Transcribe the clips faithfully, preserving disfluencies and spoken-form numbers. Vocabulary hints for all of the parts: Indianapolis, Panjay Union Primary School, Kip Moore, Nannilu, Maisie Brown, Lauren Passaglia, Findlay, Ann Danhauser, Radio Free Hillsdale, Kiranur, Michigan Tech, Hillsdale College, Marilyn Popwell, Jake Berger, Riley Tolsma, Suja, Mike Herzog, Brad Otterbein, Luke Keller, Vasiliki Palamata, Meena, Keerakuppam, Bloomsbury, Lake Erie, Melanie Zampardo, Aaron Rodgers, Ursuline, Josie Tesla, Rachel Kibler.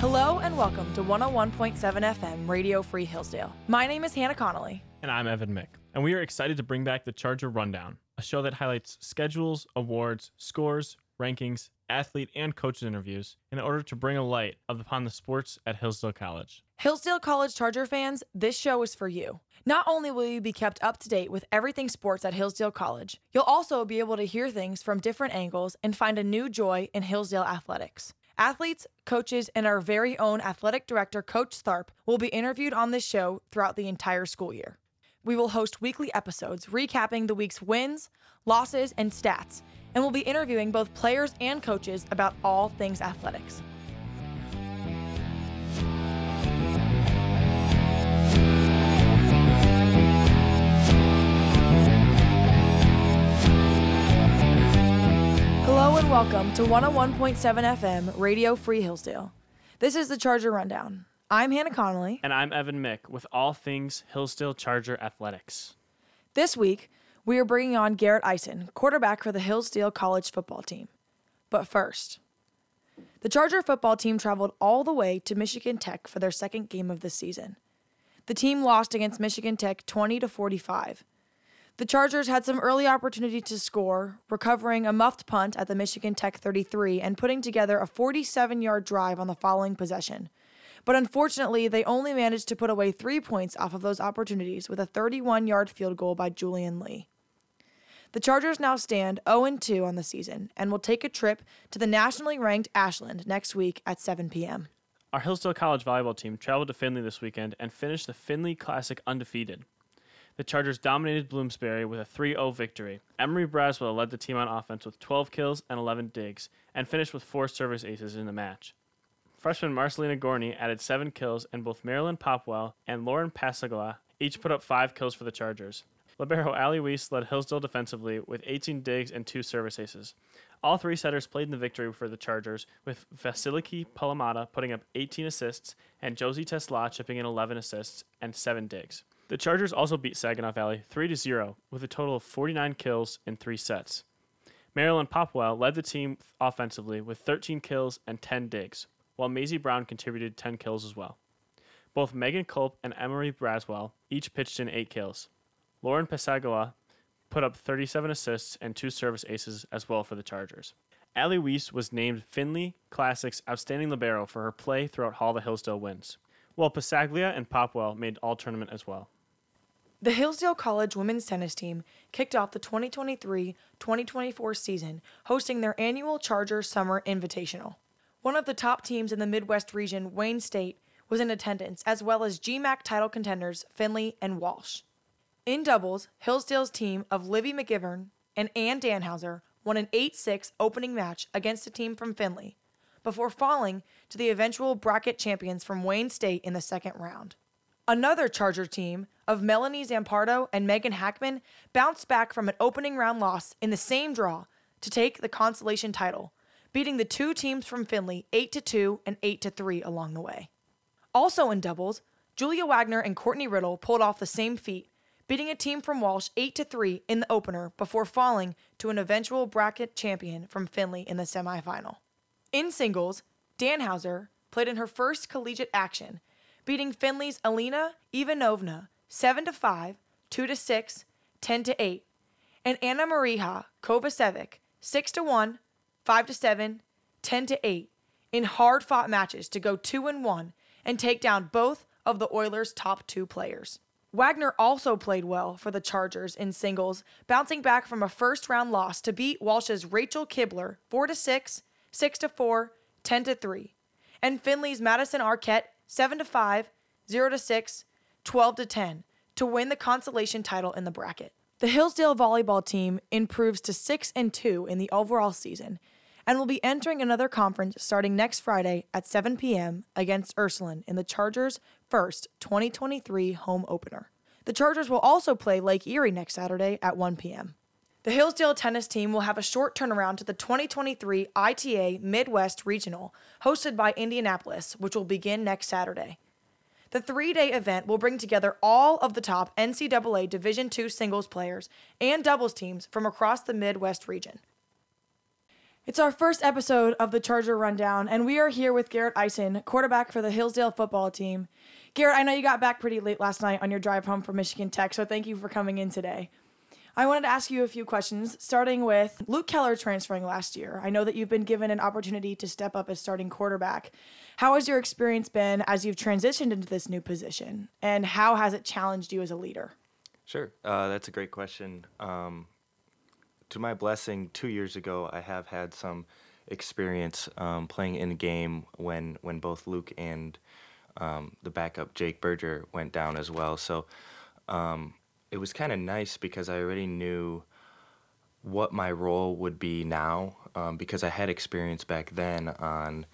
Hello and welcome to one oh one point seven F M Radio Free Hillsdale. My name is Hannah Connolly. And I'm Evan Mick. And we are excited to bring back the Charger Rundown, a show that highlights schedules, awards, scores, rankings, athlete and coaches interviews in order to bring a light upon the sports at Hillsdale College. Hillsdale College Charger fans, this show is for you. Not only will you be kept up to date with everything sports at Hillsdale College, you'll also be able to hear things from different angles and find a new joy in Hillsdale athletics. Athletes, coaches, and our very own athletic director, Coach Tharp, will be interviewed on this show throughout the entire school year. We will host weekly episodes recapping the week's wins, losses, and stats, and we'll be interviewing both players and coaches about all things athletics. Welcome to one oh one point seven F M Radio Free Hillsdale. This is the Charger Rundown. I'm Hannah Connolly. And I'm Evan Mick with all things Hillsdale Charger athletics. This week, we are bringing on Garrett Eisen, quarterback for the Hillsdale College football team. But first, the Charger football team traveled all the way to Michigan Tech for their second game of the season. The team lost against Michigan Tech twenty to forty-five. The Chargers had some early opportunity to score, recovering a muffed punt at the Michigan Tech thirty-three and putting together a forty-seven-yard drive on the following possession. But unfortunately, they only managed to put away three points off of those opportunities with a thirty-one-yard field goal by Julian Lee. The Chargers now stand oh and two on the season and will take a trip to the nationally ranked Ashland next week at seven p.m. Our Hillsdale College volleyball team traveled to Findlay this weekend and finished the Findlay Classic undefeated. The Chargers dominated Bloomsbury with a three oh victory. Emery Braswell led the team on offense with twelve kills and eleven digs, and finished with four service aces in the match. Freshman Marcelina Gourney added seven kills, and both Marilyn Popwell and Lauren Passaglia each put up five kills for the Chargers. Libero Allie Weiss led Hillsdale defensively with eighteen digs and two service aces. All three setters played in the victory for the Chargers, with Vasiliki Palamata putting up eighteen assists, and Josie Tesla chipping in eleven assists and seven digs. The Chargers also beat Saginaw Valley three to zero with a total of forty-nine kills in three sets. Marilyn Popwell led the team offensively with thirteen kills and ten digs, while Maisie Brown contributed ten kills as well. Both Megan Culp and Emery Braswell each pitched in eight kills. Lauren Passaglia put up thirty-seven assists and two service aces as well for the Chargers. Allie Weiss was named Findlay Classic's Outstanding Libero for her play throughout all the Hillsdale wins, while Passaglia and Popwell made all-tournament as well. The Hillsdale College women's tennis team kicked off the twenty twenty-three twenty twenty-four season, hosting their annual Charger Summer Invitational. One of the top teams in the Midwest region, Wayne State, was in attendance, as well as G M A C title contenders Findlay and Walsh. In doubles, Hillsdale's team of Livvy McGivern and Ann Danhauser won an eight six opening match against a team from Findlay, before falling to the eventual bracket champions from Wayne State in the second round. Another Charger team of Melanie Zampardo and Megan Hackman bounced back from an opening round loss in the same draw to take the consolation title, beating the two teams from Findlay eight to two and eight to three along the way. Also in doubles, Julia Wagner and Courtney Riddle pulled off the same feat, beating a team from Walsh eight to three in the opener before falling to an eventual bracket champion from Findlay in the semifinal. In singles, Danhauser played in her first collegiate action, beating Findlay's Alina Ivanovna seven to five, two to six, ten to eight, and Anna Mariha Kovacevic six to one, five to seven, ten to eight in hard-fought matches to go two and one and take down both of the Oilers' top two players. Wagner also played well for the Chargers in singles, bouncing back from a first-round loss to beat Walsh's Rachel Kibler four to six, six to four, ten to three, and Findlay's Madison Arquette seven to five, zero to six, twelve to ten to win the consolation title in the bracket. The Hillsdale volleyball team improves to six and two in the overall season and will be entering another conference starting next Friday at seven p.m. against Ursuline in the Chargers' first twenty twenty-three home opener. The Chargers will also play Lake Erie next Saturday at one p.m. The Hillsdale tennis team will have a short turnaround to the twenty twenty-three I T A Midwest Regional, hosted by Indianapolis, which will begin next Saturday. The three-day event will bring together all of the top N C double A Division two singles players and doubles teams from across the Midwest region. It's our first episode of the Charger Rundown, and we are here with Garrett Eisen, quarterback for the Hillsdale football team. Garrett, I know you got back pretty late last night on your drive home from Michigan Tech, so thank you for coming in today. I wanted to ask you a few questions, starting with Luke Keller transferring last year. I know that you've been given an opportunity to step up as starting quarterback. How has your experience been as you've transitioned into this new position, and how has it challenged you as a leader? Sure. Uh, that's a great question. Um, to my blessing, two years ago, I have had some experience um, playing in a game when, when both Luke and um, the backup Jake Berger went down as well. So um, it was kind of nice because I already knew what my role would be now um, because I had experience back then on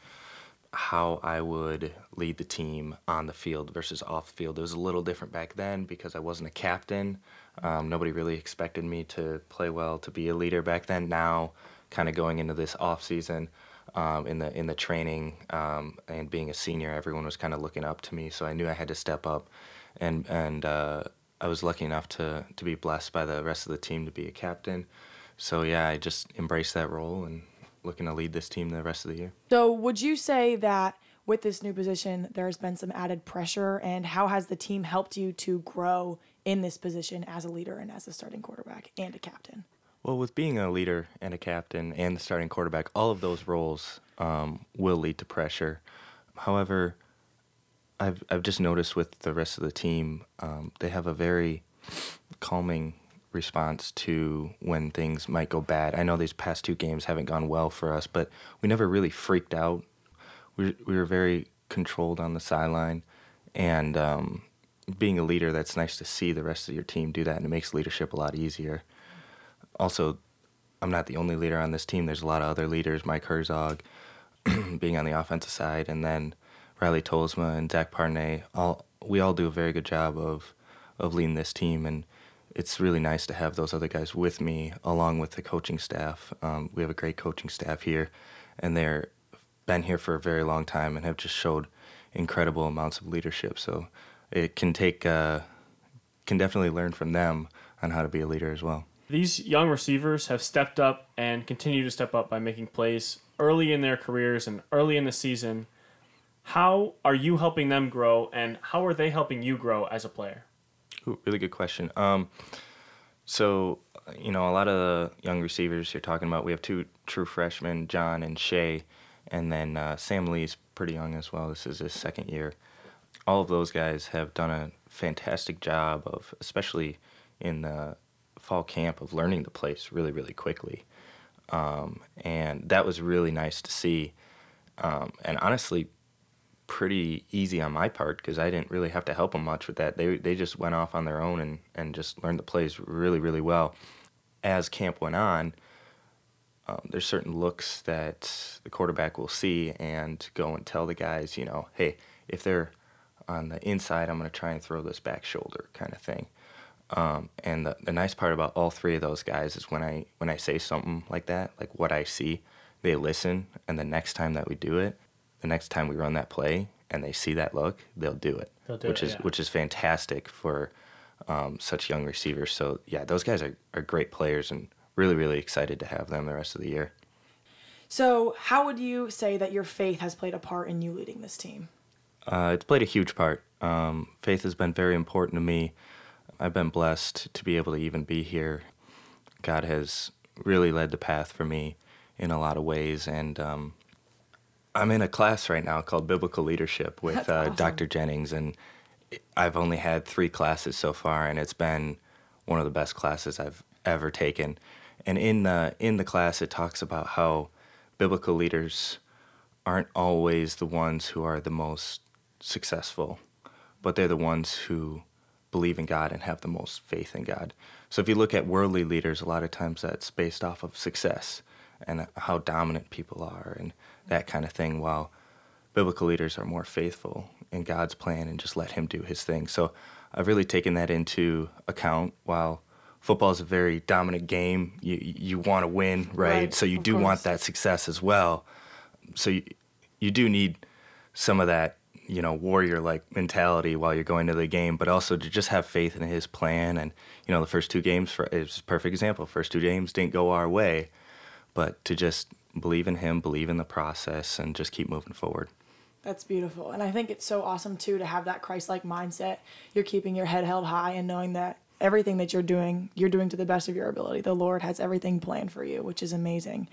how I would lead the team on the field versus off the field. It was a little different back then because I wasn't a captain. Um, nobody really expected me to play well, to be a leader back then. Now, kind of going into this off season, um, in the in the training um, and being a senior, everyone was kind of looking up to me. So I knew I had to step up, and and uh, I was lucky enough to to be blessed by the rest of the team to be a captain. So yeah, I just embraced that role and looking to lead this team the rest of the year. So would you say that with this new position, there's been some added pressure, and how has the team helped you to grow in this position as a leader and as a starting quarterback and a captain? Well, with being a leader and a captain and the starting quarterback, all of those roles um, will lead to pressure. However, I've I've just noticed with the rest of the team, um, they have a very calming response to when things might go bad. I know these past two games haven't gone well for us, but we never really freaked out. We we were very controlled on the sideline, and um, being a leader, that's nice to see the rest of your team do that, and it makes leadership a lot easier. Also, I'm not the only leader on this team. There's a lot of other leaders, Mike Herzog being on the offensive side, and then Riley Tolsma and Zach Parnay. All, we all do a very good job of, of leading this team, and it's really nice to have those other guys with me, along with the coaching staff. Um, we have a great coaching staff here, and they've been here for a very long time and have just showed incredible amounts of leadership. So it can take, uh, can definitely learn from them on how to be a leader as well. These young receivers have stepped up and continue to step up by making plays early in their careers and early in the season. How are you helping them grow, and how are they helping you grow as a player? Ooh, really good question. Um, so, you know, a lot of the young receivers you're talking about, we have two true freshmen, John and Shay, and then uh, Sam Lee's pretty young as well. This is his second year. All of those guys have done a fantastic job of, especially in the fall camp, of learning the place really, really quickly. Um, and that was really nice to see. Um, and honestly, pretty easy on my part because I didn't really have to help them much with that. They they just went off on their own and, and just learned the plays really, really well. As camp went on, um, there's certain looks that the quarterback will see and go and tell the guys, you know, hey, if they're on the inside, I'm going to try and throw this back shoulder kind of thing. Um, and the, the nice part about all three of those guys is when I when I say something like that, like what I see, they listen, and the next time that we do it, the next time we run that play and they see that look, they'll do it, they'll do which it, is yeah. which is fantastic for um, such young receivers. So, yeah, those guys are, are great players and really, really excited to have them the rest of the year. So how would you say that your faith has played a part in you leading this team? Uh, it's played a huge part. Um, faith has been very important to me. I've been blessed to be able to even be here. God has really led the path for me in a lot of ways, and um, I'm in a class right now called Biblical Leadership with uh, awesome. Doctor Jennings, and I've only had three classes so far, and it's been one of the best classes I've ever taken. And in the in the class, it talks about how biblical leaders aren't always the ones who are the most successful, but they're the ones who believe in God and have the most faith in God. So if you look at worldly leaders, a lot of times that's based off of success and how dominant people are and that kind of thing, while biblical leaders are more faithful in God's plan and just let him do his thing. So I've really taken that into account. While football is a very dominant game, you you want to win, right? right so you do course. want that success as well. So you, you do need some of that, you know, warrior-like mentality while you're going to the game, but also to just have faith in his plan. And, you know, the first two games, for, it's a perfect example, first two games didn't go our way, but to just believe in him, believe in the process, and just keep moving forward. That's beautiful. And I think it's so awesome, too, to have that Christ-like mindset. You're keeping your head held high and knowing that everything that you're doing, you're doing to the best of your ability. The Lord has everything planned for you, which is amazing.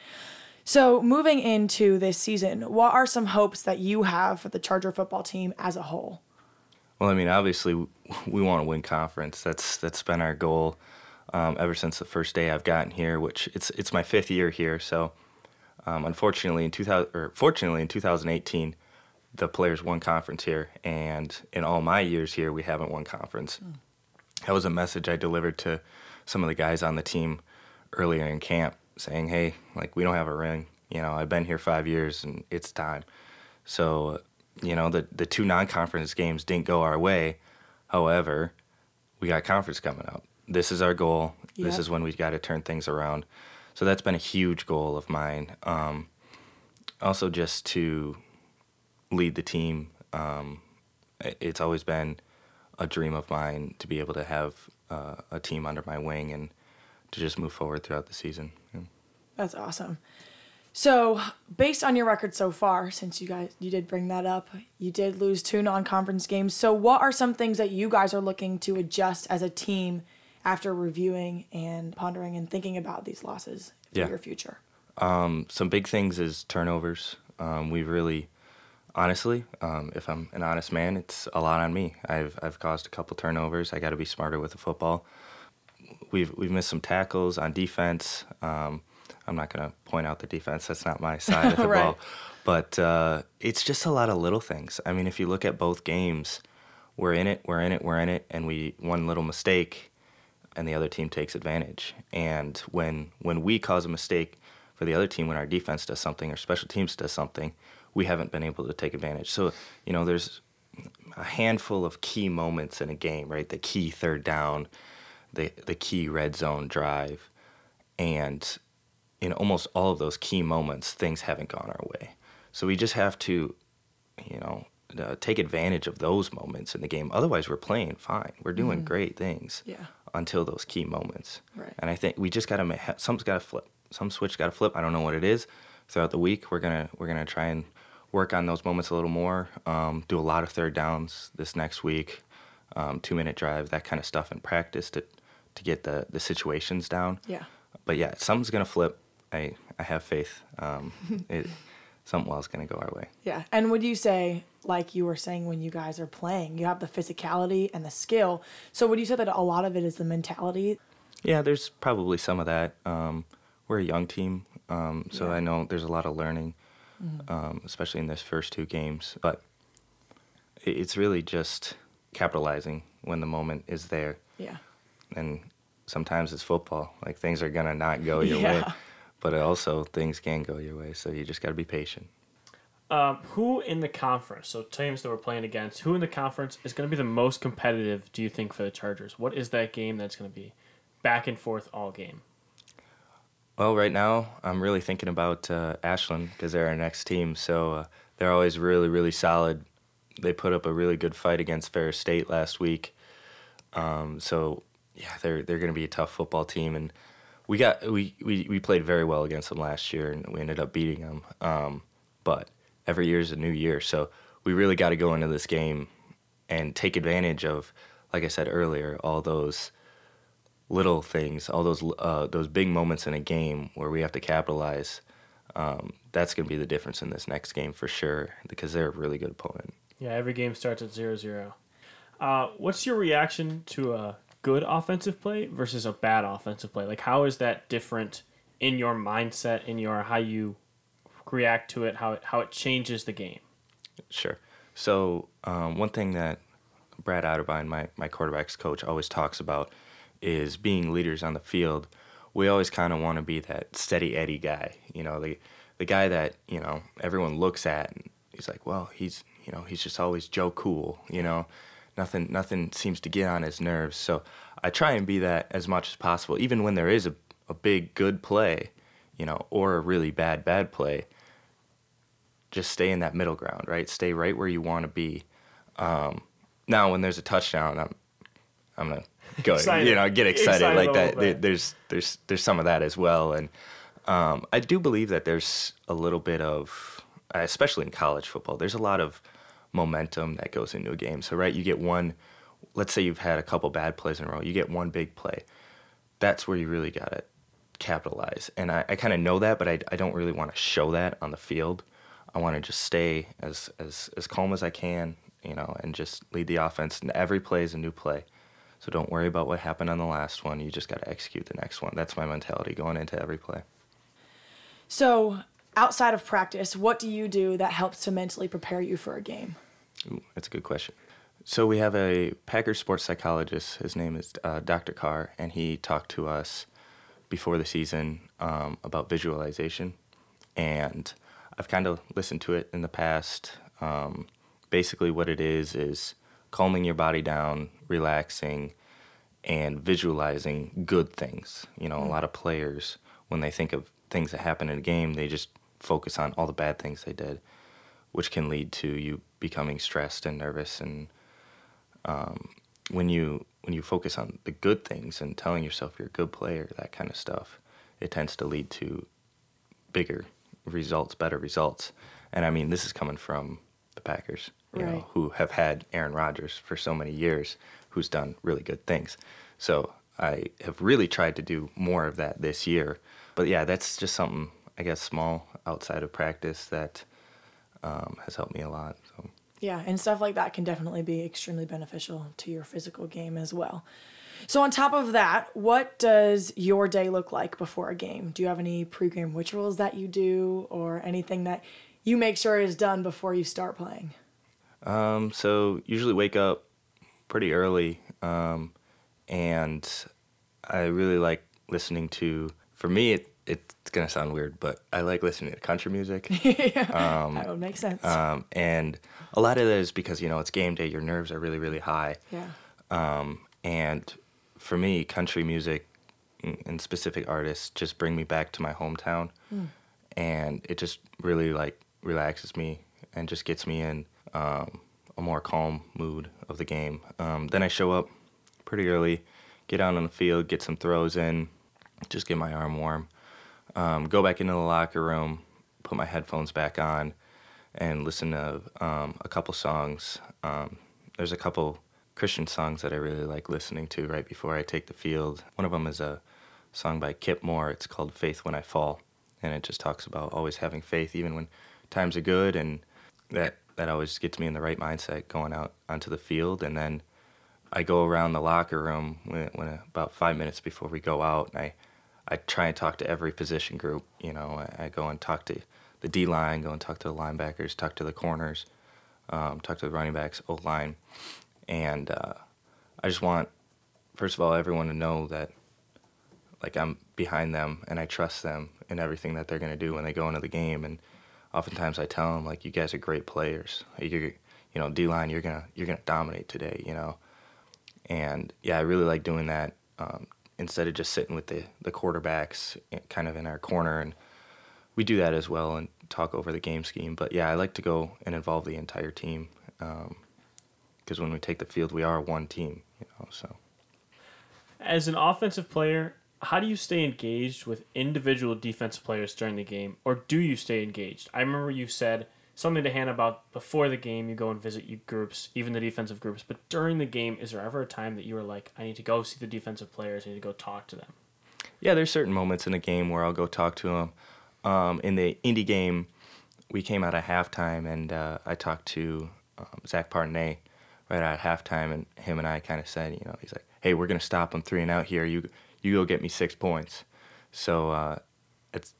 So moving into this season, what are some hopes that you have for the Charger football team as a whole? Well, I mean, obviously, we want to win conference. That's that's been our goal um, ever since the first day I've gotten here, which it's it's my fifth year here. So um, unfortunately, in two thousand, or fortunately, in two thousand eighteen. The players won conference here, and in all my years here, we haven't won conference. Mm. That was a message I delivered to some of the guys on the team earlier in camp, saying, hey, like, we don't have a ring. You know, I've been here five years, and it's time. So, you know, the, the two non-conference games didn't go our way. However, we got conference coming up. This is our goal. Yep. This is when we've got to turn things around. So that's been a huge goal of mine. Um, also just to lead the team. Um, it's always been a dream of mine to be able to have uh, a team under my wing and to just move forward throughout the season. Yeah. That's awesome. So based on your record so far, since you guys, you did bring that up, you did lose two non-conference games. So what are some things that you guys are looking to adjust as a team after reviewing and pondering and thinking about these losses for yeah. your future? Um, some big things is turnovers. Um, we've really Honestly, um, if I'm an honest man, it's a lot on me. I've I've caused a couple turnovers. I got to be smarter with the football. We've we've missed some tackles on defense. Um, I'm not going to point out the defense. That's not my side of the right. ball. But uh, it's just a lot of little things. I mean, if you look at both games, we're in it, we're in it, we're in it, and we one little mistake, and the other team takes advantage. And when when we cause a mistake for the other team, when our defense does something or special teams does something, we haven't been able to take advantage. So, you know, there's a handful of key moments in a game, right? The key third down, the the key red zone drive. And in almost all of those key moments, things haven't gone our way. So we just have to, you know, uh, take advantage of those moments in the game. Otherwise, we're playing fine. We're doing mm-hmm. great things yeah. until those key moments. Right. And I think we just got to make, something's got to flip. Some switch got to flip. I don't know what it is. Throughout the week, we're going to we're gonna try and work on those moments a little more, um, do a lot of third downs this next week, um, two-minute drive, that kind of stuff in practice to to get the, the situations down. Yeah. But, yeah, something's going to flip. I, I have faith. Um, it, something well is going to go our way. Yeah. And would you say, like you were saying when you guys are playing, you have the physicality and the skill. So would you say that a lot of it is the mentality? Yeah, there's probably some of that. Um, we're a young team. Um, so yeah. I know there's a lot of learning, mm-hmm. um, especially in this first two games. But it's really just capitalizing when the moment is there. Yeah. And sometimes it's football. Like, things are going to not go your yeah. way. But also, things can go your way. So you just got to be patient. Um, who in the conference, so teams that we're playing against, who in the conference is going to be the most competitive, do you think, for the Chargers? What is that game that's going to be back and forth all game? Well, right now, I'm really thinking about uh, Ashland because they're our next team. So uh, they're always really, really solid. They put up a really good fight against Ferris State last week. Um, so, yeah, they're they're going to be a tough football team. And we got we, we, we played very well against them last year, and we ended up beating them. Um, but every year is a new year. So we really got to go into this game and take advantage of, like I said earlier, all those little things, all those uh, those big moments in a game where we have to capitalize. Um, that's going to be the difference in this next game for sure because they're a really good opponent. Yeah, every game starts at zero zero. Uh, what's your reaction to a good offensive play versus a bad offensive play? Like, how is that different in your mindset, in your how you react to it, how it, how it changes the game? Sure. So um, one thing that Brad Otterbein, my, my quarterback's coach, always talks about is being leaders on the field. We always kind of want to be that steady Eddie guy, you know, the the guy that, you know, everyone looks at and he's like, well, he's, you know, he's just always Joe Cool, you know, nothing nothing seems to get on his nerves. So I try and be that as much as possible, even when there is a, a big good play, you know, or a really bad bad play. Just stay in that middle ground, right? Stay right where you want to be. Um, now, when there's a touchdown, I'm I'm gonna go, excited. You know, get excited, excited like that. There, there's, there's, there's some of that as well, and Um, I do believe that there's a little bit of, especially in college football, there's a lot of momentum that goes into a game. So, right, you get one, let's say you've had a couple bad plays in a row, you get one big play. That's where you really got to capitalize. And I, I kind of know that, but I, I don't really want to show that on the field. I want to just stay as, as, as calm as I can, you know, and just lead the offense. And every play is a new play. So don't worry about what happened on the last one. You just got to execute the next one. That's my mentality going into every play. So outside of practice, what do you do that helps to mentally prepare you for a game? Ooh, that's a good question. So we have a Packers sports psychologist. His name is uh, Doctor Carr, and he talked to us before the season um, about visualization. And I've kind of listened to it in the past. Um, basically what it is is calming your body down, relaxing, and visualizing good things. You know, a lot of players, when they think of things that happen in a game, they just focus on all the bad things they did, which can lead to you becoming stressed and nervous. And um, when you when you focus on the good things and telling yourself you're a good player, that kind of stuff, it tends to lead to bigger results, better results. And I mean, this is coming from the Packers, you right. know, who have had Aaron Rodgers for so many years, who's done really good things. So I have really tried to do more of that this year. But yeah, that's just something, I guess, small outside of practice that um, has helped me a lot. So. Yeah, and stuff like that can definitely be extremely beneficial to your physical game as well. So on top of that, what does your day look like before a game? Do you have any pregame rituals that you do or anything that you make sure is done before you start playing? Um, so usually wake up pretty early, um, and I really like listening to, for me, it, it's going to sound weird, but I like listening to country music. yeah, um, that would make sense. Um, and a lot of that is because, you know, it's game day, your nerves are really, really high. Yeah. Um, and for me, country music and specific artists just bring me back to my hometown, mm. and it just really, like, relaxes me and just gets me in um, a more calm mood of the game. Um, then I show up pretty early, get out on the field, get some throws in, just get my arm warm, um, go back into the locker room, put my headphones back on, and listen to um, a couple songs. Um, there's a couple Christian songs that I really like listening to right before I take the field. One of them is a song by Kip Moore. It's called Faith When I Fall, and it just talks about always having faith even when times are good, and that, that always gets me in the right mindset going out onto the field. And then I go around the locker room when, when about five minutes before we go out, and I, I try and talk to every position group. You know, I, I go and talk to the D-line, go and talk to the linebackers, talk to the corners, um, talk to the running backs, O-line. And uh, I just want, first of all, everyone to know that, like, I'm behind them and I trust them in everything that they're going to do when they go into the game. And oftentimes I tell them, like, you guys are great players. You're, you know, D-line, you're gonna you're gonna dominate today, you know. And, yeah, I really like doing that um, instead of just sitting with the, the quarterbacks kind of in our corner. And we do that as well and talk over the game scheme. But, yeah, I like to go and involve the entire team. Um Because when we take the field, we are one team, you know, so. As an offensive player, how do you stay engaged with individual defensive players during the game, or do you stay engaged? I remember you said something to Hannah about before the game, you go and visit your groups, even the defensive groups, but during the game, is there ever a time that you are like, I need to go see the defensive players, I need to go talk to them? Yeah, there's certain moments in a game where I'll go talk to them. Um, in the Indy game, we came out at halftime, and uh, I talked to um, Zach Parnay right at halftime, and him and I kind of said, you know, he's like, hey, we're going to stop them three and out here. You you go get me six points. So uh, it's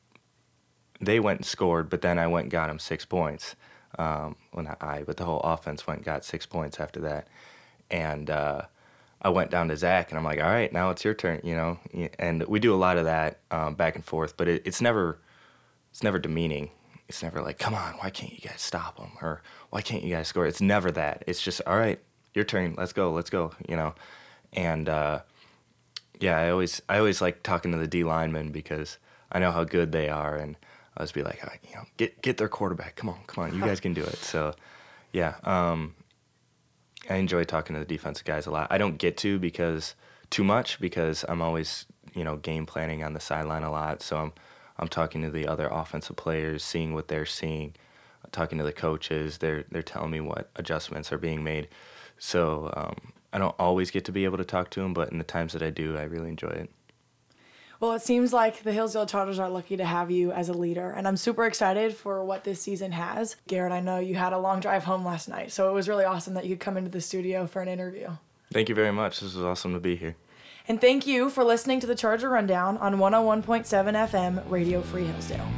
they went and scored, but then I went and got them six points. Um, well, not I, but the whole offense went and got six points after that. And uh, I went down to Zach, and I'm like, all right, now it's your turn, you know. And we do a lot of that um, back and forth, but it, it's never it's never demeaning. It's never like, come on, why can't you guys stop them? Or why can't you guys score? It's never that. It's just, all right, your turn. Let's go. Let's go, you know. And, uh, yeah, I always I always like talking to the D linemen because I know how good they are. And I always be like, all right, you know, get get their quarterback. Come on, come on. You guys can do it. So, yeah, um, I enjoy talking to the defensive guys a lot. I don't get to because too much because I'm always, you know, game planning on the sideline a lot. So I'm I'm talking to the other offensive players, seeing what they're seeing, talking to the coaches. They're they're telling me what adjustments are being made. So um, I don't always get to be able to talk to them, but in the times that I do, I really enjoy it. Well, it seems like the Hillsdale Chargers are lucky to have you as a leader, and I'm super excited for what this season has. Garrett, I know you had a long drive home last night, so it was really awesome that you could come into the studio for an interview. Thank you very much. This was awesome to be here. And thank you for listening to the Charger Rundown on one oh one point seven F M, Radio Free Hillsdale.